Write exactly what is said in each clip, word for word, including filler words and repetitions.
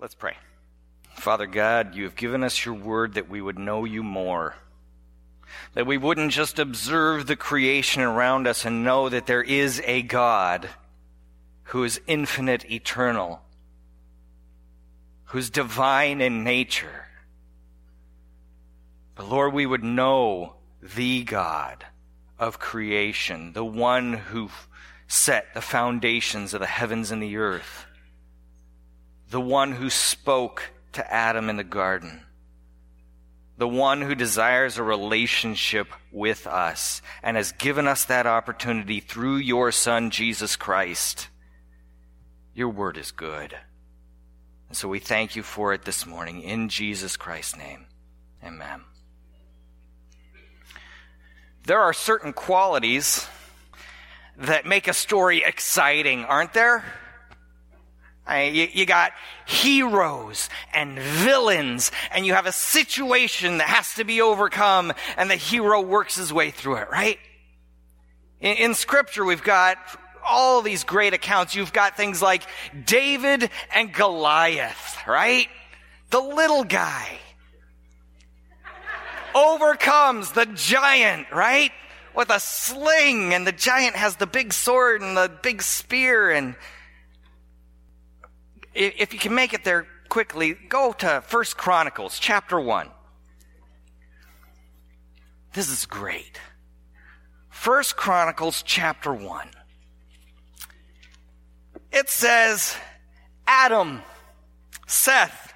Let's pray. Father God, you have given us your word that we would know you more, that we wouldn't just observe the creation around us and know that there is a God who is infinite, eternal, who's divine in nature. But Lord, we would know the God of creation, the one who set the foundations of the heavens and the earth, the one who spoke to Adam in the garden, the one who desires a relationship with us and has given us that opportunity through your Son, Jesus Christ. Your word is good. And so we thank you for it this morning. In Jesus Christ's name, amen. There are certain qualities that make a story exciting, aren't there? You got heroes and villains, and you have a situation that has to be overcome, and the hero works his way through it, right? In Scripture, we've got all these great accounts. You've got things like David and Goliath, right? The little guy overcomes the giant, right? With a sling, and the giant has the big sword and the big spear, and if you can make it there quickly, go to First Chronicles chapter one. This is great. First Chronicles chapter one. It says, Adam, Seth,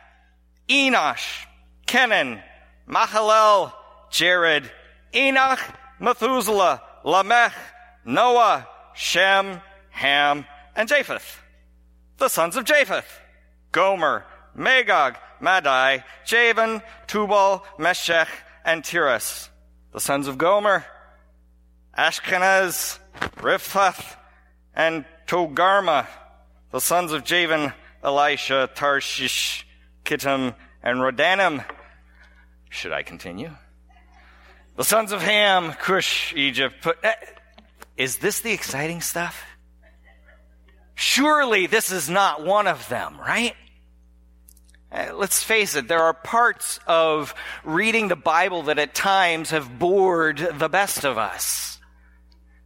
Enosh, Kenan, Mahalalel, Jared, Enoch, Methuselah, Lamech, Noah, Shem, Ham, and Japheth. The sons of Japheth, Gomer, Magog, Madai, Javan, Tubal, Meshech, and Tiras. The sons of Gomer, Ashkenaz, Riphath, and Togarma. The sons of Javan, Elisha, Tarshish, Kittim, and Rodanim. Should I continue? The sons of Ham, Cush, Egypt. Put- Is this the exciting stuff? Surely this is not one of them, right? Let's face it, there are parts of reading the Bible that at times have bored the best of us.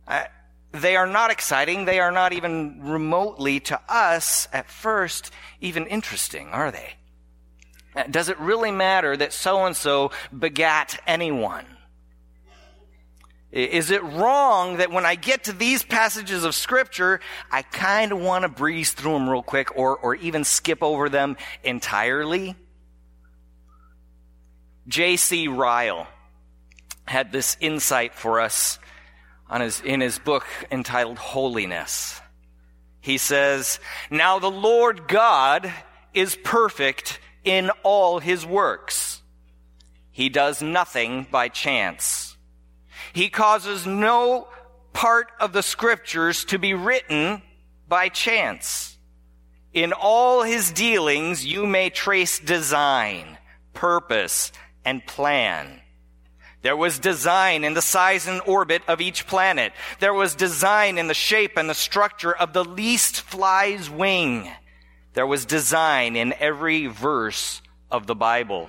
Uh, they are not exciting. They are not even remotely to us at first even interesting, are they? Uh, does it really matter that so-and-so begat anyone? Is it wrong that when I get to these passages of Scripture, I kind of want to breeze through them real quick or, or even skip over them entirely? J C Ryle had this insight for us on his, in his book entitled Holiness. He says, "Now the Lord God is perfect in all his works. He does nothing by chance. He causes no part of the Scriptures to be written by chance. In all his dealings, you may trace design, purpose, and plan. There was design in the size and orbit of each planet. There was design in the shape and the structure of the least fly's wing. There was design in every verse of the Bible.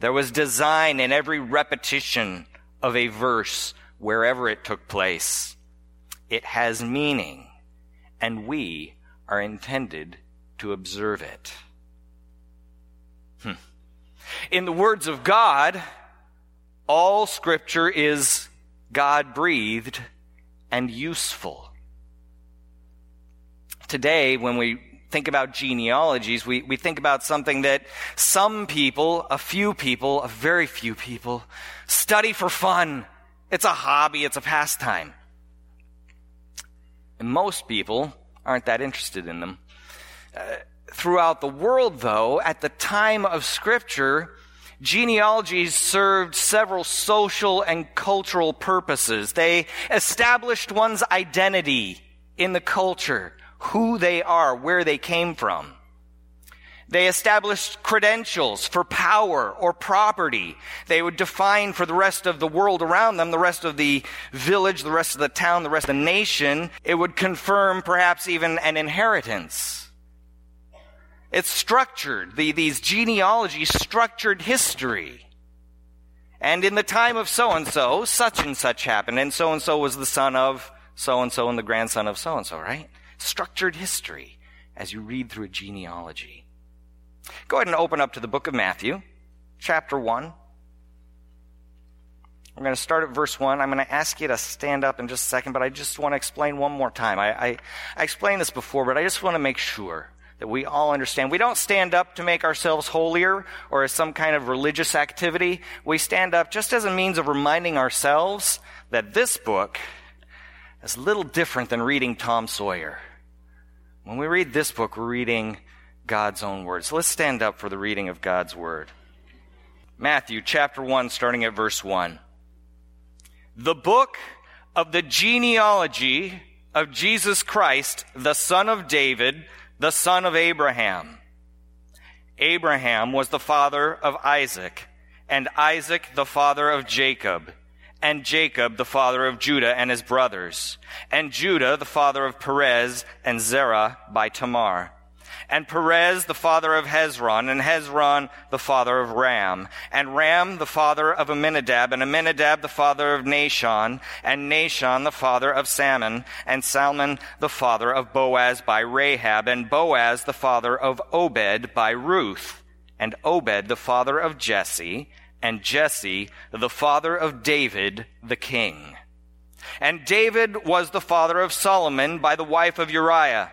There was design in every repetition of a verse, wherever it took place. It has meaning, and we are intended to observe it." Hmm. In the words of God, all Scripture is God-breathed and useful. Today, when we think about genealogies, we, we think about something that some people, a few people, a very few people, study for fun. It's a hobby. It's a pastime. And most people aren't that interested in them. Uh, throughout the world, though, at the time of Scripture, genealogies served several social and cultural purposes. They established one's identity in the culture, who they are, where they came from. They established credentials for power or property. They would define for the rest of the world around them, the rest of the village, the rest of the town, the rest of the nation. It would confirm perhaps even an inheritance. It's structured. The, these genealogies structured history. And in the time of so-and-so, such and such happened, and so-and-so was the son of so-and-so and the grandson of so-and-so, right? Structured history as you read through a genealogy. Go ahead and open up to the book of Matthew, chapter one. We're going to start at verse one. I'm going to ask you to stand up in just a second, but I just want to explain one more time. I, I, I explained this before, but I just want to make sure that we all understand. We don't stand up to make ourselves holier or as some kind of religious activity. We stand up just as a means of reminding ourselves that this book is little different than reading Tom Sawyer. When we read this book, we're reading God's own word. So let's stand up for the reading of God's word. Matthew chapter one, starting at verse one. The book of the genealogy of Jesus Christ, the son of David, the son of Abraham. Abraham was the father of Isaac, and Isaac the father of Jacob, and Jacob the father of Judah and his brothers, and Judah the father of Perez and Zerah by Tamar, and Perez the father of Hezron, and Hezron the father of Ram, and Ram the father of Amminadab, and Amminadab the father of Nahshon, and Nahshon the father of Salmon, and Salmon the father of Boaz by Rahab, and Boaz the father of Obed by Ruth, and Obed the father of Jesse, and Jesse the father of David the king. And David was the father of Solomon by the wife of Uriah,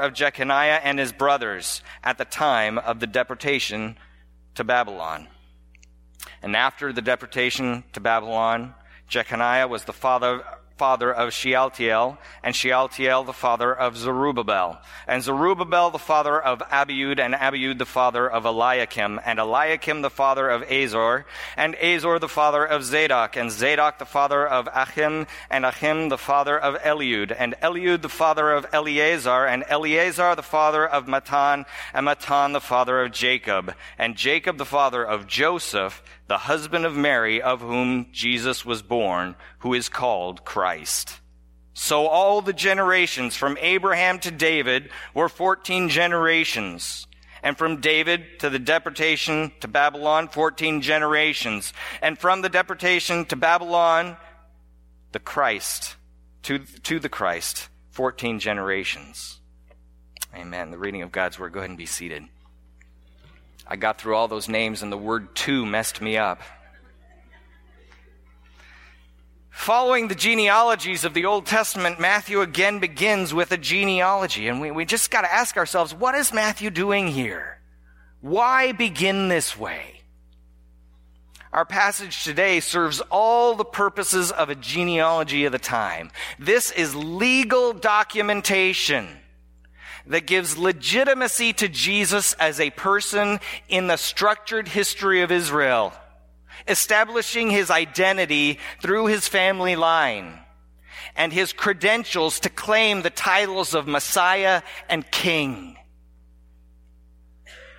of Jeconiah and his brothers at the time of the deportation to Babylon. And after the deportation to Babylon, Jeconiah was the father, father of Shealtiel, and Shealtiel the father of Zerubbabel, and Zerubbabel the father of Abiud, and Abiud the father of Eliakim, and Eliakim the father of Azor, and Azor the father of Zadok, and Zadok the father of Achim, and Achim the father of Eliud, and Eliud the father of Eleazar, and Eleazar the father of Matan, and Matan the father of Jacob, and Jacob the father of Joseph, the husband of Mary, of whom Jesus was born, who is called Christ. So all the generations from Abraham to David were fourteen generations, and from David to the deportation to Babylon, fourteen generations, and from the deportation to Babylon, the Christ, to, to the Christ, fourteen generations. Amen. The reading of God's word. Go ahead and be seated. I got through all those names, and the word "to" messed me up. Following the genealogies of the Old Testament, Matthew again begins with a genealogy. And we, we just got to ask ourselves, what is Matthew doing here? Why begin this way? Our passage today serves all the purposes of a genealogy of the time. This is legal documentation that gives legitimacy to Jesus as a person in the structured history of Israel, establishing his identity through his family line and his credentials to claim the titles of Messiah and King.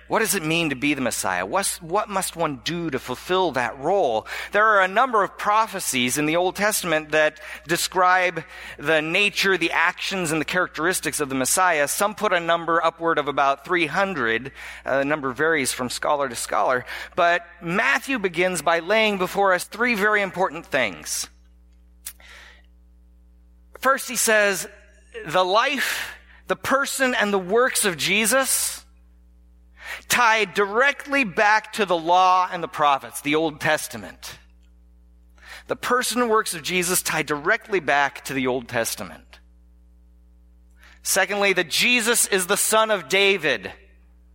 What does it mean to be the Messiah? What's, what must one do to fulfill that role? There are a number of prophecies in the Old Testament that describe the nature, the actions, and the characteristics of the Messiah. Some put a number upward of about three hundred. Uh, the number varies from scholar to scholar. But Matthew begins by laying before us three very important things. First, he says, the life, the person, and the works of Jesus tied directly back to the law and the prophets, the Old Testament. The person and works of Jesus tied directly back to the Old Testament. Secondly, that Jesus is the son of David,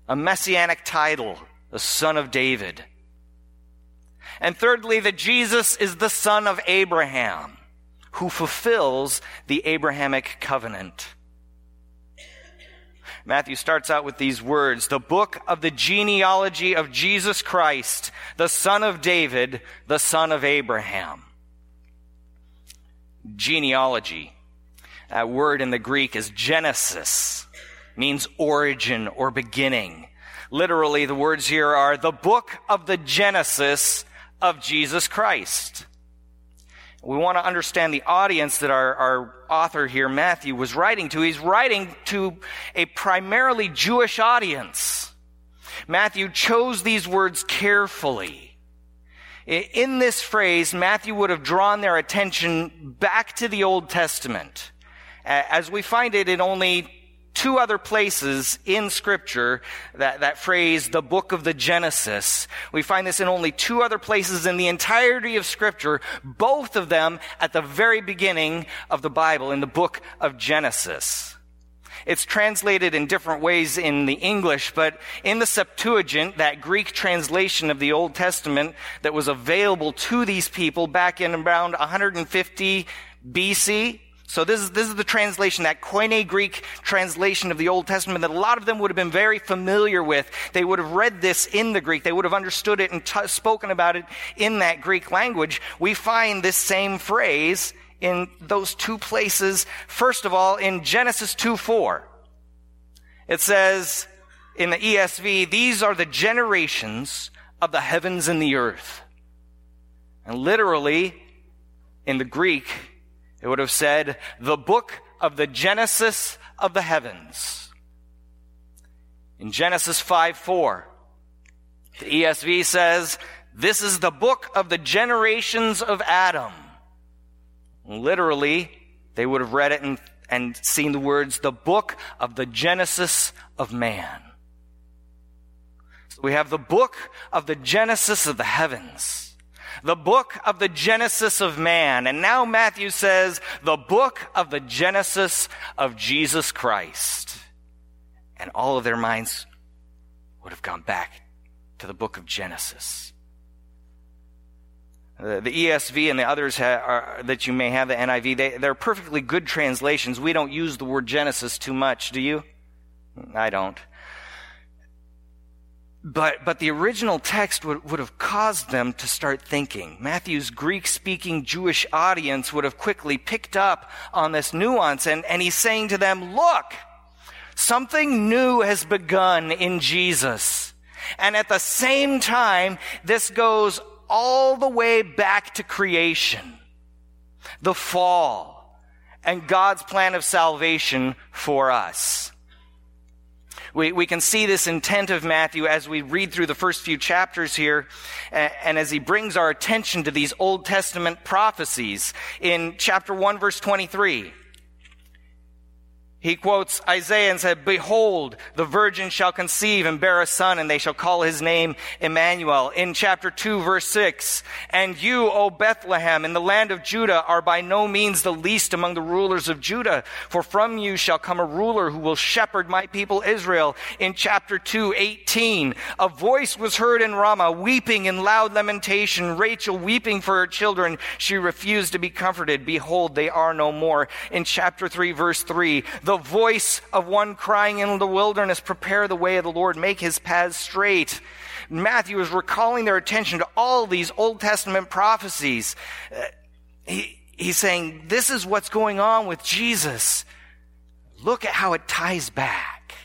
a messianic title, the son of David. And thirdly, that Jesus is the son of Abraham, who fulfills the Abrahamic covenant. Matthew starts out with these words, the book of the genealogy of Jesus Christ, the son of David, the son of Abraham. Genealogy. That word in the Greek is genesis, means origin or beginning. Literally, the words here are the book of the Genesis of Jesus Christ. We want to understand the audience that our, our author here, Matthew, was writing to. He's writing to a primarily Jewish audience. Matthew chose these words carefully. In this phrase, Matthew would have drawn their attention back to the Old Testament, as we find it in only two other places in Scripture, that, that phrase, the book of the Genesis. We find this in only two other places in the entirety of Scripture, both of them at the very beginning of the Bible, in the book of Genesis. It's translated in different ways in the English, but in the Septuagint, that Greek translation of the Old Testament that was available to these people back in around one hundred fifty B C, So this is, this is the translation, that Koine Greek translation of the Old Testament that a lot of them would have been very familiar with. They would have read this in the Greek. They would have understood it and t- spoken about it in that Greek language. We find this same phrase in those two places. First of all, in Genesis two four, it says in the E S V, these are the generations of the heavens and the earth. And literally, in the Greek, it would have said, the book of the Genesis of the heavens. In Genesis five four, the E S V says, this is the book of the generations of Adam. Literally, they would have read it and, and seen the words, the book of the Genesis of man. So we have the book of the Genesis of the heavens. The book of the Genesis of man. And now Matthew says, the book of the Genesis of Jesus Christ. And all of their minds would have gone back to the book of Genesis. The E S V and the others ha- are, that you may have, the N I V, they, they're perfectly good translations. We don't use the word Genesis too much, do you? I don't. But but the original text would, would have caused them to start thinking. Matthew's Greek-speaking Jewish audience would have quickly picked up on this nuance, and, and he's saying to them, look, something new has begun in Jesus. And at the same time, this goes all the way back to creation, the fall, and God's plan of salvation for us. We, we can see this intent of Matthew as we read through the first few chapters here, and, and as he brings our attention to these Old Testament prophecies. In chapter one, verse twenty-three, he quotes Isaiah and said, behold, the virgin shall conceive and bear a son, and they shall call his name Emmanuel. In chapter two, verse six, and you, O Bethlehem, in the land of Judah, are by no means the least among the rulers of Judah, for from you shall come a ruler who will shepherd my people Israel. In chapter two, eighteen, a voice was heard in Ramah, weeping in loud lamentation, Rachel weeping for her children. She refused to be comforted. Behold, they are no more. In chapter three, verse three, the voice of one crying in the wilderness, prepare the way of the Lord, make his paths straight. Matthew is recalling their attention to all these Old Testament prophecies. Uh, he, he's saying, this is what's going on with Jesus. Look at how it ties back.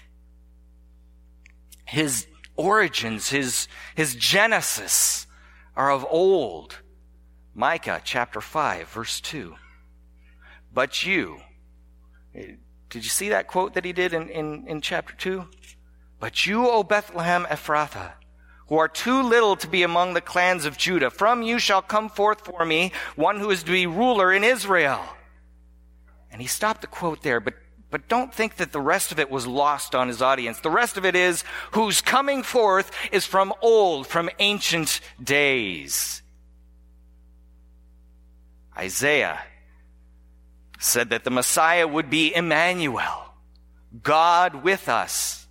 His origins, his, his genesis are of old. Micah chapter five, verse two. But you... It, Did you see that quote that he did in, in, in chapter two? But you, O Bethlehem Ephrathah, who are too little to be among the clans of Judah, from you shall come forth for me one who is to be ruler in Israel. And he stopped the quote there, but, but don't think that the rest of it was lost on his audience. The rest of it is, whose coming forth is from old, from ancient days. Isaiah said that the Messiah would be Emmanuel, God with us.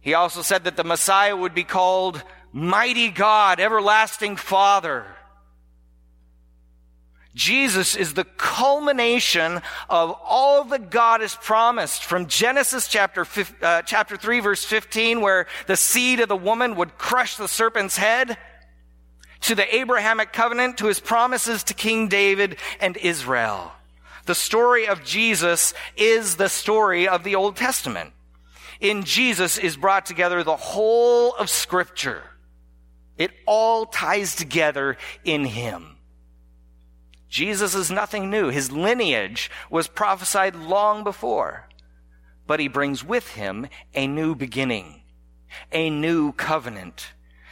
He also said that the Messiah would be called Mighty God, Everlasting Father. Jesus is the culmination of all that God has promised from Genesis chapter uh, chapter three, verse fifteen, where the seed of the woman would crush the serpent's head, to the Abrahamic covenant, to his promises to King David and Israel. The story of Jesus is the story of the Old Testament. In Jesus is brought together the whole of Scripture. It all ties together in him. Jesus is nothing new. His lineage was prophesied long before, but he brings with him a new beginning, a new covenant.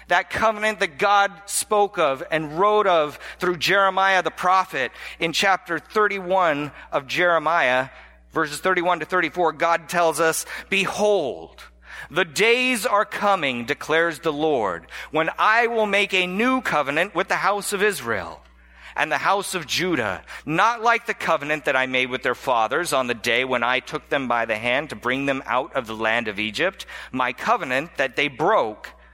That covenant that God spoke of and wrote of through Jeremiah the prophet in chapter thirty-one of Jeremiah, verses thirty-one to thirty-four, God tells us, "Behold, the days are coming, declares the Lord, when I will make a new covenant with the house of Israel and the house of Judah, not like the covenant that I made with their fathers on the day when I took them by the hand to bring them out of the land of Egypt, my covenant that they broke,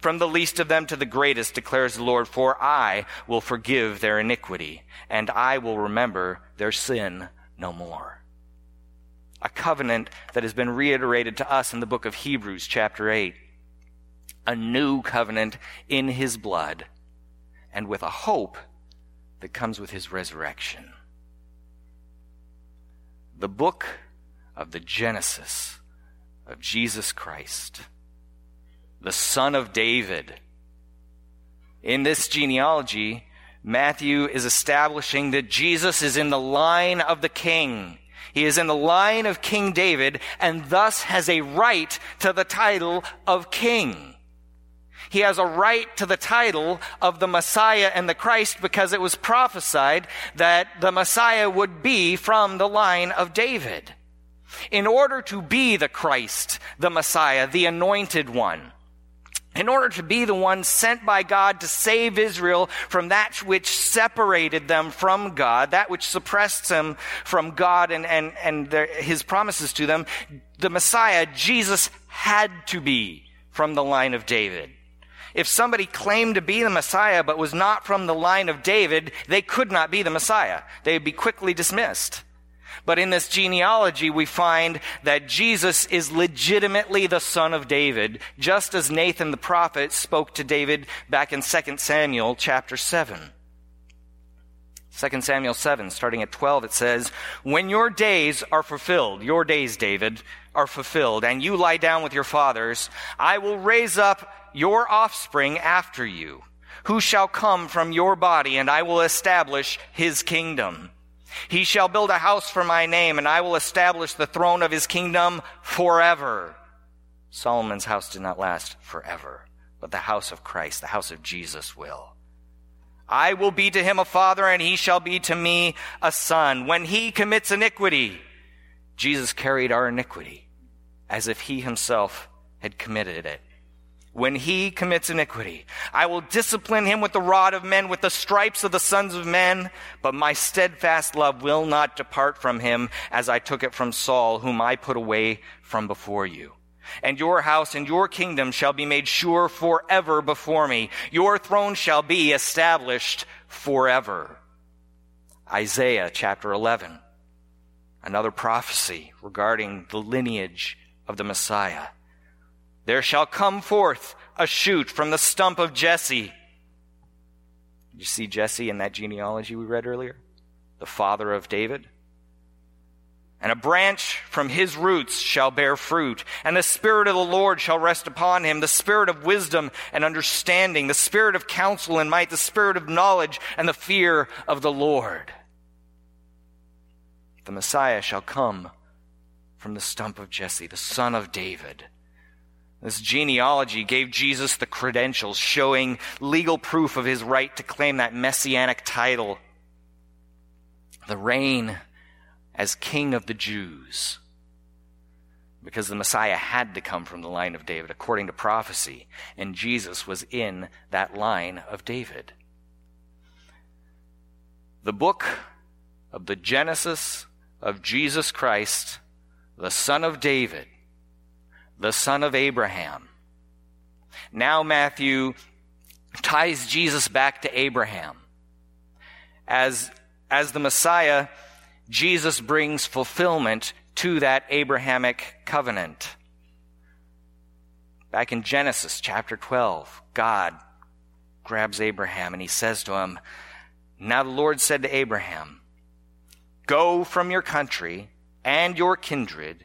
From the least of them to the greatest, declares the Lord, for I will forgive their iniquity, and I will remember their sin no more." A covenant that has been reiterated to us in the book of Hebrews, chapter eight. A new covenant in his blood, and with a hope that comes with his resurrection. The book of the Genesis of Jesus Christ, the son of David. In this genealogy, Matthew is establishing that Jesus is in the line of the king. He is in the line of King David and thus has a right to the title of king. He has a right to the title of the Messiah and the Christ because it was prophesied that the Messiah would be from the line of David. In order to be the Christ, the Messiah, the anointed one, in order to be the one sent by God to save Israel from that which separated them from God, that which suppressed them from God and, and, and their, his promises to them, the Messiah, Jesus, had to be from the line of David. If somebody claimed to be the Messiah but was not from the line of David, they could not be the Messiah. They would be quickly dismissed. But in this genealogy, we find that Jesus is legitimately the son of David, just as Nathan the prophet spoke to David back in Second Samuel chapter seven. Second Samuel seven, starting at twelve, it says, "When your days are fulfilled," your days, David, "are fulfilled, and you lie down with your fathers, I will raise up your offspring after you, who shall come from your body, and I will establish his kingdom. He shall build a house for my name, and I will establish the throne of his kingdom forever." Solomon's house did not last forever, but the house of Christ, the house of Jesus, will. "I will be to him a father, and he shall be to me a son. When he commits iniquity," Jesus carried our iniquity as if he himself had committed it. "When he commits iniquity, I will discipline him with the rod of men, with the stripes of the sons of men. But my steadfast love will not depart from him, as I took it from Saul, whom I put away from before you. And your house and your kingdom shall be made sure forever before me. Your throne shall be established forever." Isaiah chapter eleven, another prophecy regarding the lineage of the Messiah. "There shall come forth a shoot from the stump of Jesse." You see Jesse in that genealogy we read earlier? The father of David. "And a branch from his roots shall bear fruit, and the Spirit of the Lord shall rest upon him, the Spirit of wisdom and understanding, the Spirit of counsel and might, the Spirit of knowledge and the fear of the Lord." The Messiah shall come from the stump of Jesse, the son of David. This genealogy gave Jesus the credentials, showing legal proof of his right to claim that messianic title. The reign as King of the Jews. because the Messiah had to come from the line of David according to prophecy, and Jesus was in that line of David. The book of the Genesis of Jesus Christ, the son of David, the son of Abraham. Now Matthew ties Jesus back to Abraham. As, as the Messiah, Jesus brings fulfillment to that Abrahamic covenant. Back in Genesis chapter twelve, God grabs Abraham and he says to him, "Now the Lord said to Abraham, go from your country and your kindred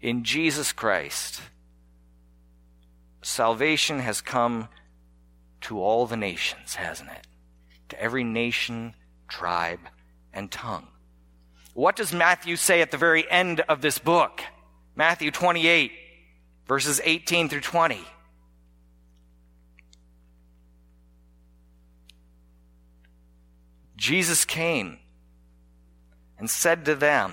In Jesus Christ, salvation has come to all the nations, hasn't it? To every nation, tribe, and tongue. What does Matthew say at the very end of this book? Matthew twenty-eight, verses eighteen through twenty. Jesus came and said to them,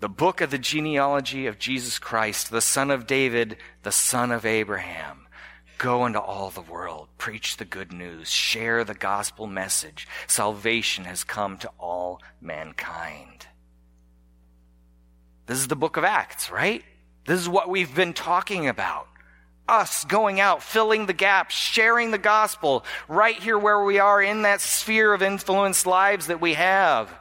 The book of the genealogy of Jesus Christ, the son of David, the son of Abraham. Go into all the world, preach the good news, share the gospel message. Salvation has come to all mankind. This is the book of Acts, right? This is what we've been talking about. Us going out, filling the gap, sharing the gospel right here where we are in that sphere of influence lives that we have.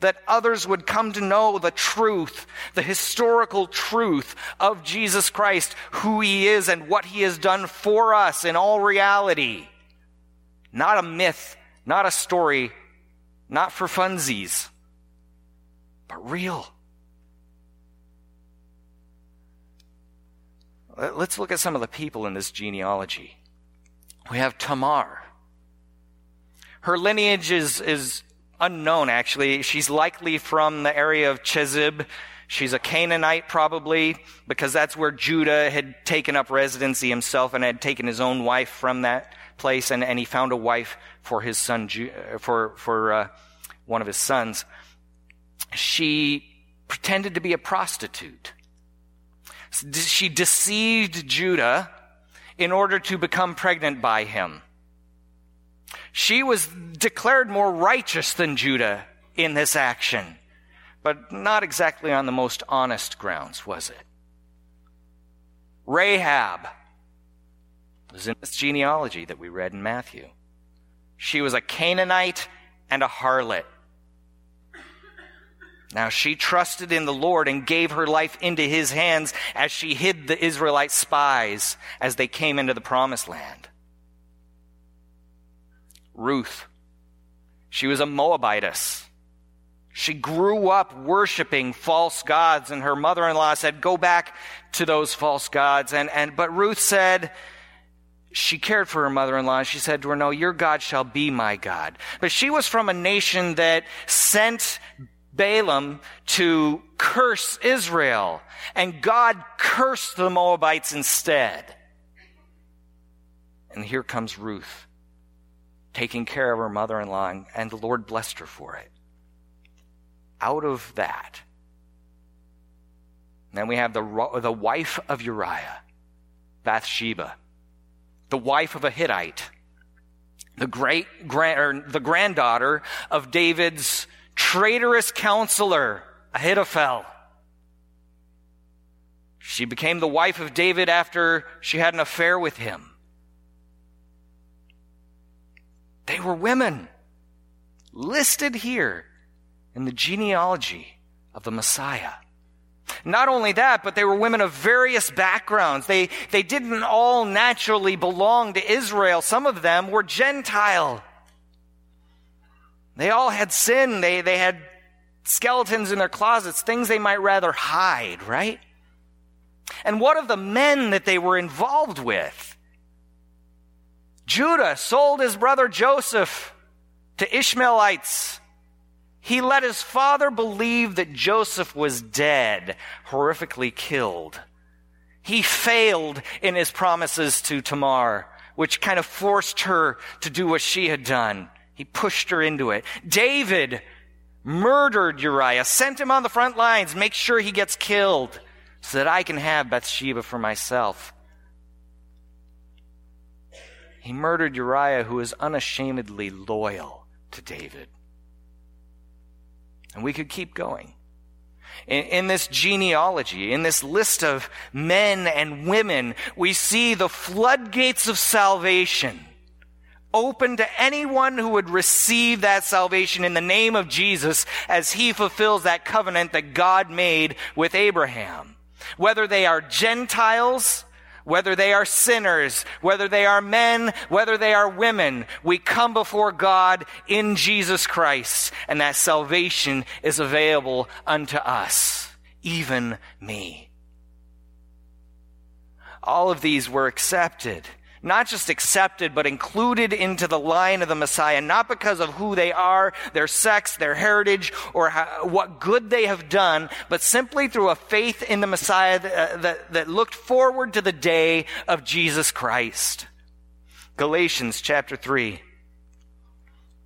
That others would come to know the truth, the historical truth of Jesus Christ, who he is and what he has done for us in all reality. Not a myth, not a story, not for funsies, but real. Let's look at some of the people in this genealogy. We have Tamar. Her lineage is... is unknown, actually. She's likely from the area of Chezib. She's a Canaanite, probably, because that's where Judah had taken up residency himself and had taken his own wife from that place, and, and he found a wife for his son, for, for uh, one of his sons. She pretended to be a prostitute. She deceived Judah in order to become pregnant by him. She was declared more righteous than Judah in this action, but not exactly on the most honest grounds, was it? Rahab was in this genealogy that we read in Matthew. She was a Canaanite and a harlot. Now she trusted in the Lord and gave her life into his hands as she hid the Israelite spies as they came into the promised land. Ruth. She was a Moabitess. She grew up worshiping false gods, and her mother-in-law said, "Go back to those false gods." And, and but Ruth said, she cared for her mother-in-law. She said to her, "No, your God shall be my God." But she was from a nation that sent Balaam to curse Israel, and God cursed the Moabites instead. And here comes Ruth, taking care of her mother-in-law, and the Lord blessed her for it. Out of that, then we have the, the wife of Uriah, Bathsheba, the wife of a Hittite, the great grand, or the granddaughter of David's traitorous counselor, Ahithophel. She became the wife of David after she had an affair with him. They were women listed here in the genealogy of the Messiah. Not only that, but they were women of various backgrounds. They, they didn't all naturally belong to Israel. Some of them were Gentile. They all had sin. They, they had skeletons in their closets, things they might rather hide, right? And what of the men that they were involved with? Judah sold his brother Joseph to Ishmaelites. He let his father believe that Joseph was dead, horrifically killed. He failed in his promises to Tamar, which kind of forced her to do what she had done. He pushed her into it. David murdered Uriah, sent him on the front lines, make sure he gets killed so that I can have Bathsheba for myself. He murdered Uriah, who is unashamedly loyal to David. And we could keep going. In, in this genealogy, in this list of men and women, we see the floodgates of salvation open to anyone who would receive that salvation in the name of Jesus as he fulfills that covenant that God made with Abraham. Whether they are Gentiles, whether they are sinners, whether they are men, whether they are women, we come before God in Jesus Christ, and that salvation is available unto us, even me. All of these were accepted. Not just accepted, but included into the line of the Messiah, not because of who they are, their sex, their heritage, or how, what good they have done, but simply through a faith in the Messiah that, uh, that, that looked forward to the day of Jesus Christ. Galatians chapter three.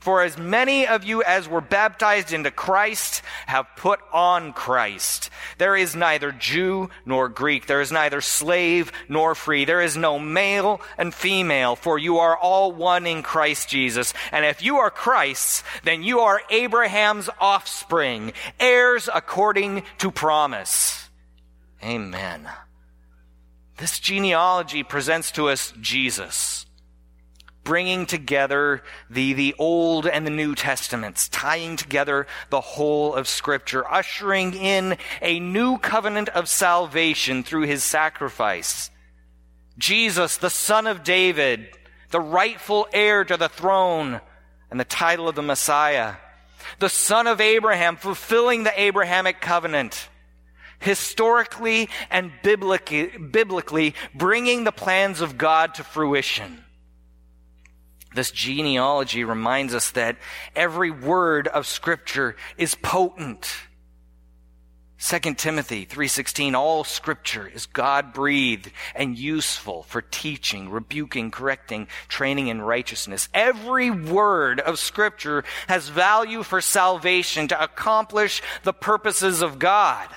For as many of you as were baptized into Christ have put on Christ. There is neither Jew nor Greek. There is neither slave nor free. There is no male and female, for you are all one in Christ Jesus. And if you are Christ's, then you are Abraham's offspring, heirs according to promise." Amen. This genealogy presents to us Jesus, bringing together the, the Old and the New Testaments, tying together the whole of Scripture, ushering in a new covenant of salvation through his sacrifice. Jesus, the son of David, the rightful heir to the throne and the title of the Messiah, the son of Abraham, fulfilling the Abrahamic covenant, historically and biblically, biblically bringing the plans of God to fruition. This genealogy reminds us that every word of Scripture is potent. Second Timothy three sixteen, all Scripture is God-breathed and useful for teaching, rebuking, correcting, training in righteousness. Every word of Scripture has value for salvation to accomplish the purposes of God.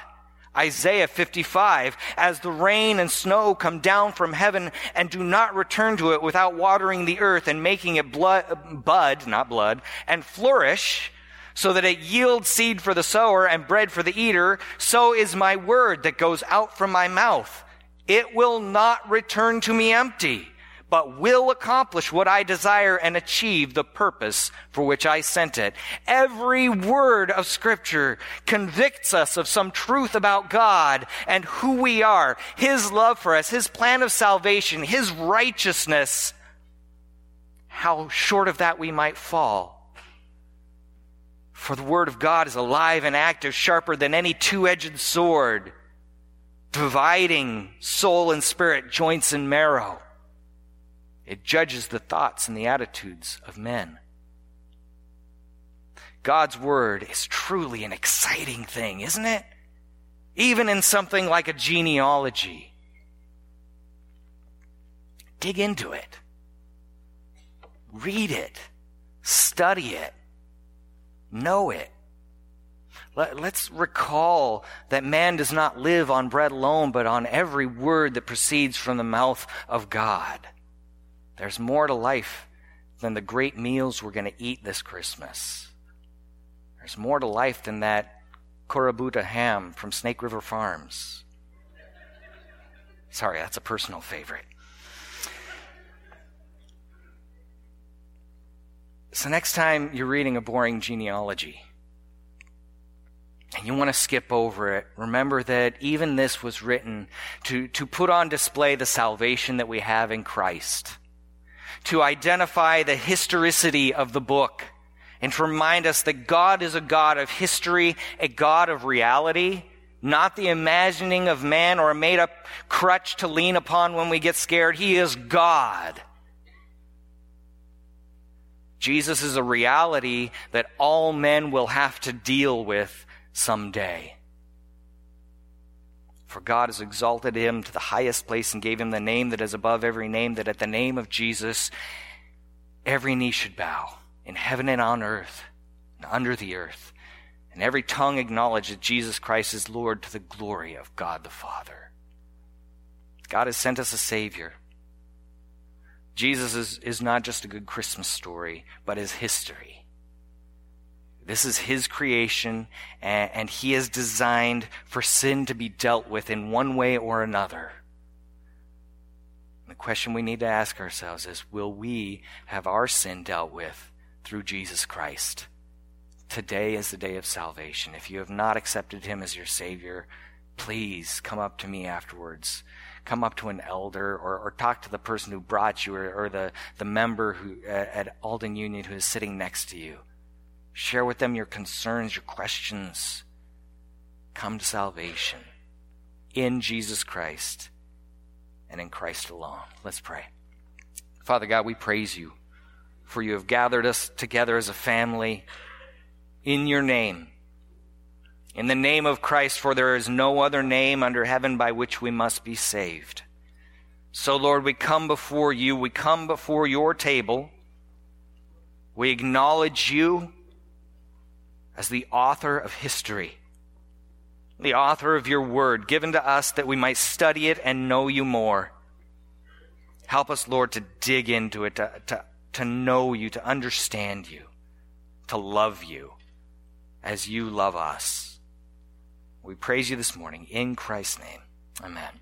Isaiah fifty-five, as the rain and snow come down from heaven and do not return to it without watering the earth and making it blood, bud, not blood, and flourish, so that it yields seed for the sower and bread for the eater, so is my word that goes out from my mouth. It will not return to me empty, but will accomplish what I desire and achieve the purpose for which I sent it. Every word of Scripture convicts us of some truth about God and who we are, his love for us, his plan of salvation, his righteousness, how short of that we might fall. For the word of God is alive and active, sharper than any two-edged sword, dividing soul and spirit, joints and marrow. It judges the thoughts and the attitudes of men. God's word is truly an exciting thing, isn't it? Even in something like a genealogy. Dig into it. Read it. Study it. Know it. Let, let's recall that man does not live on bread alone, but on every word that proceeds from the mouth of God. There's more to life than the great meals we're going to eat this Christmas. There's more to life than that Kurobuta ham from Snake River Farms. Sorry, that's a personal favorite. So next time you're reading a boring genealogy and you want to skip over it, remember that even this was written to, to put on display the salvation that we have in Christ, to identify the historicity of the book, and to remind us that God is a God of history, a God of reality, not the imagining of man or a made-up crutch to lean upon when we get scared. He is God. Jesus is a reality that all men will have to deal with someday. For God has exalted him to the highest place and gave him the name that is above every name, that at the name of Jesus, every knee should bow, in heaven and on earth and under the earth, and every tongue acknowledge that Jesus Christ is Lord, to the glory of God the Father. God has sent us a Savior. Jesus is, is not just a good Christmas story, but his history. This is his creation, and, and he has designed for sin to be dealt with in one way or another. And the question we need to ask ourselves is, will we have our sin dealt with through Jesus Christ? Today is the day of salvation. If you have not accepted him as your Savior, please come up to me afterwards. Come up to an elder, or, or talk to the person who brought you, or, or the, the member who uh, at Alden Union who is sitting next to you. Share with them your concerns, your questions. Come to salvation in Jesus Christ and in Christ alone. Let's pray. Father God, we praise you, for you have gathered us together as a family in your name. In the name of Christ, for there is no other name under heaven by which we must be saved. So, Lord, we come before you. We come before your table. We acknowledge you as the author of history, the author of your word, given to us that we might study it and know you more. Help us, Lord, to dig into it, to, to, to know you, to understand you, to love you as you love us. We praise you this morning in Christ's name. Amen.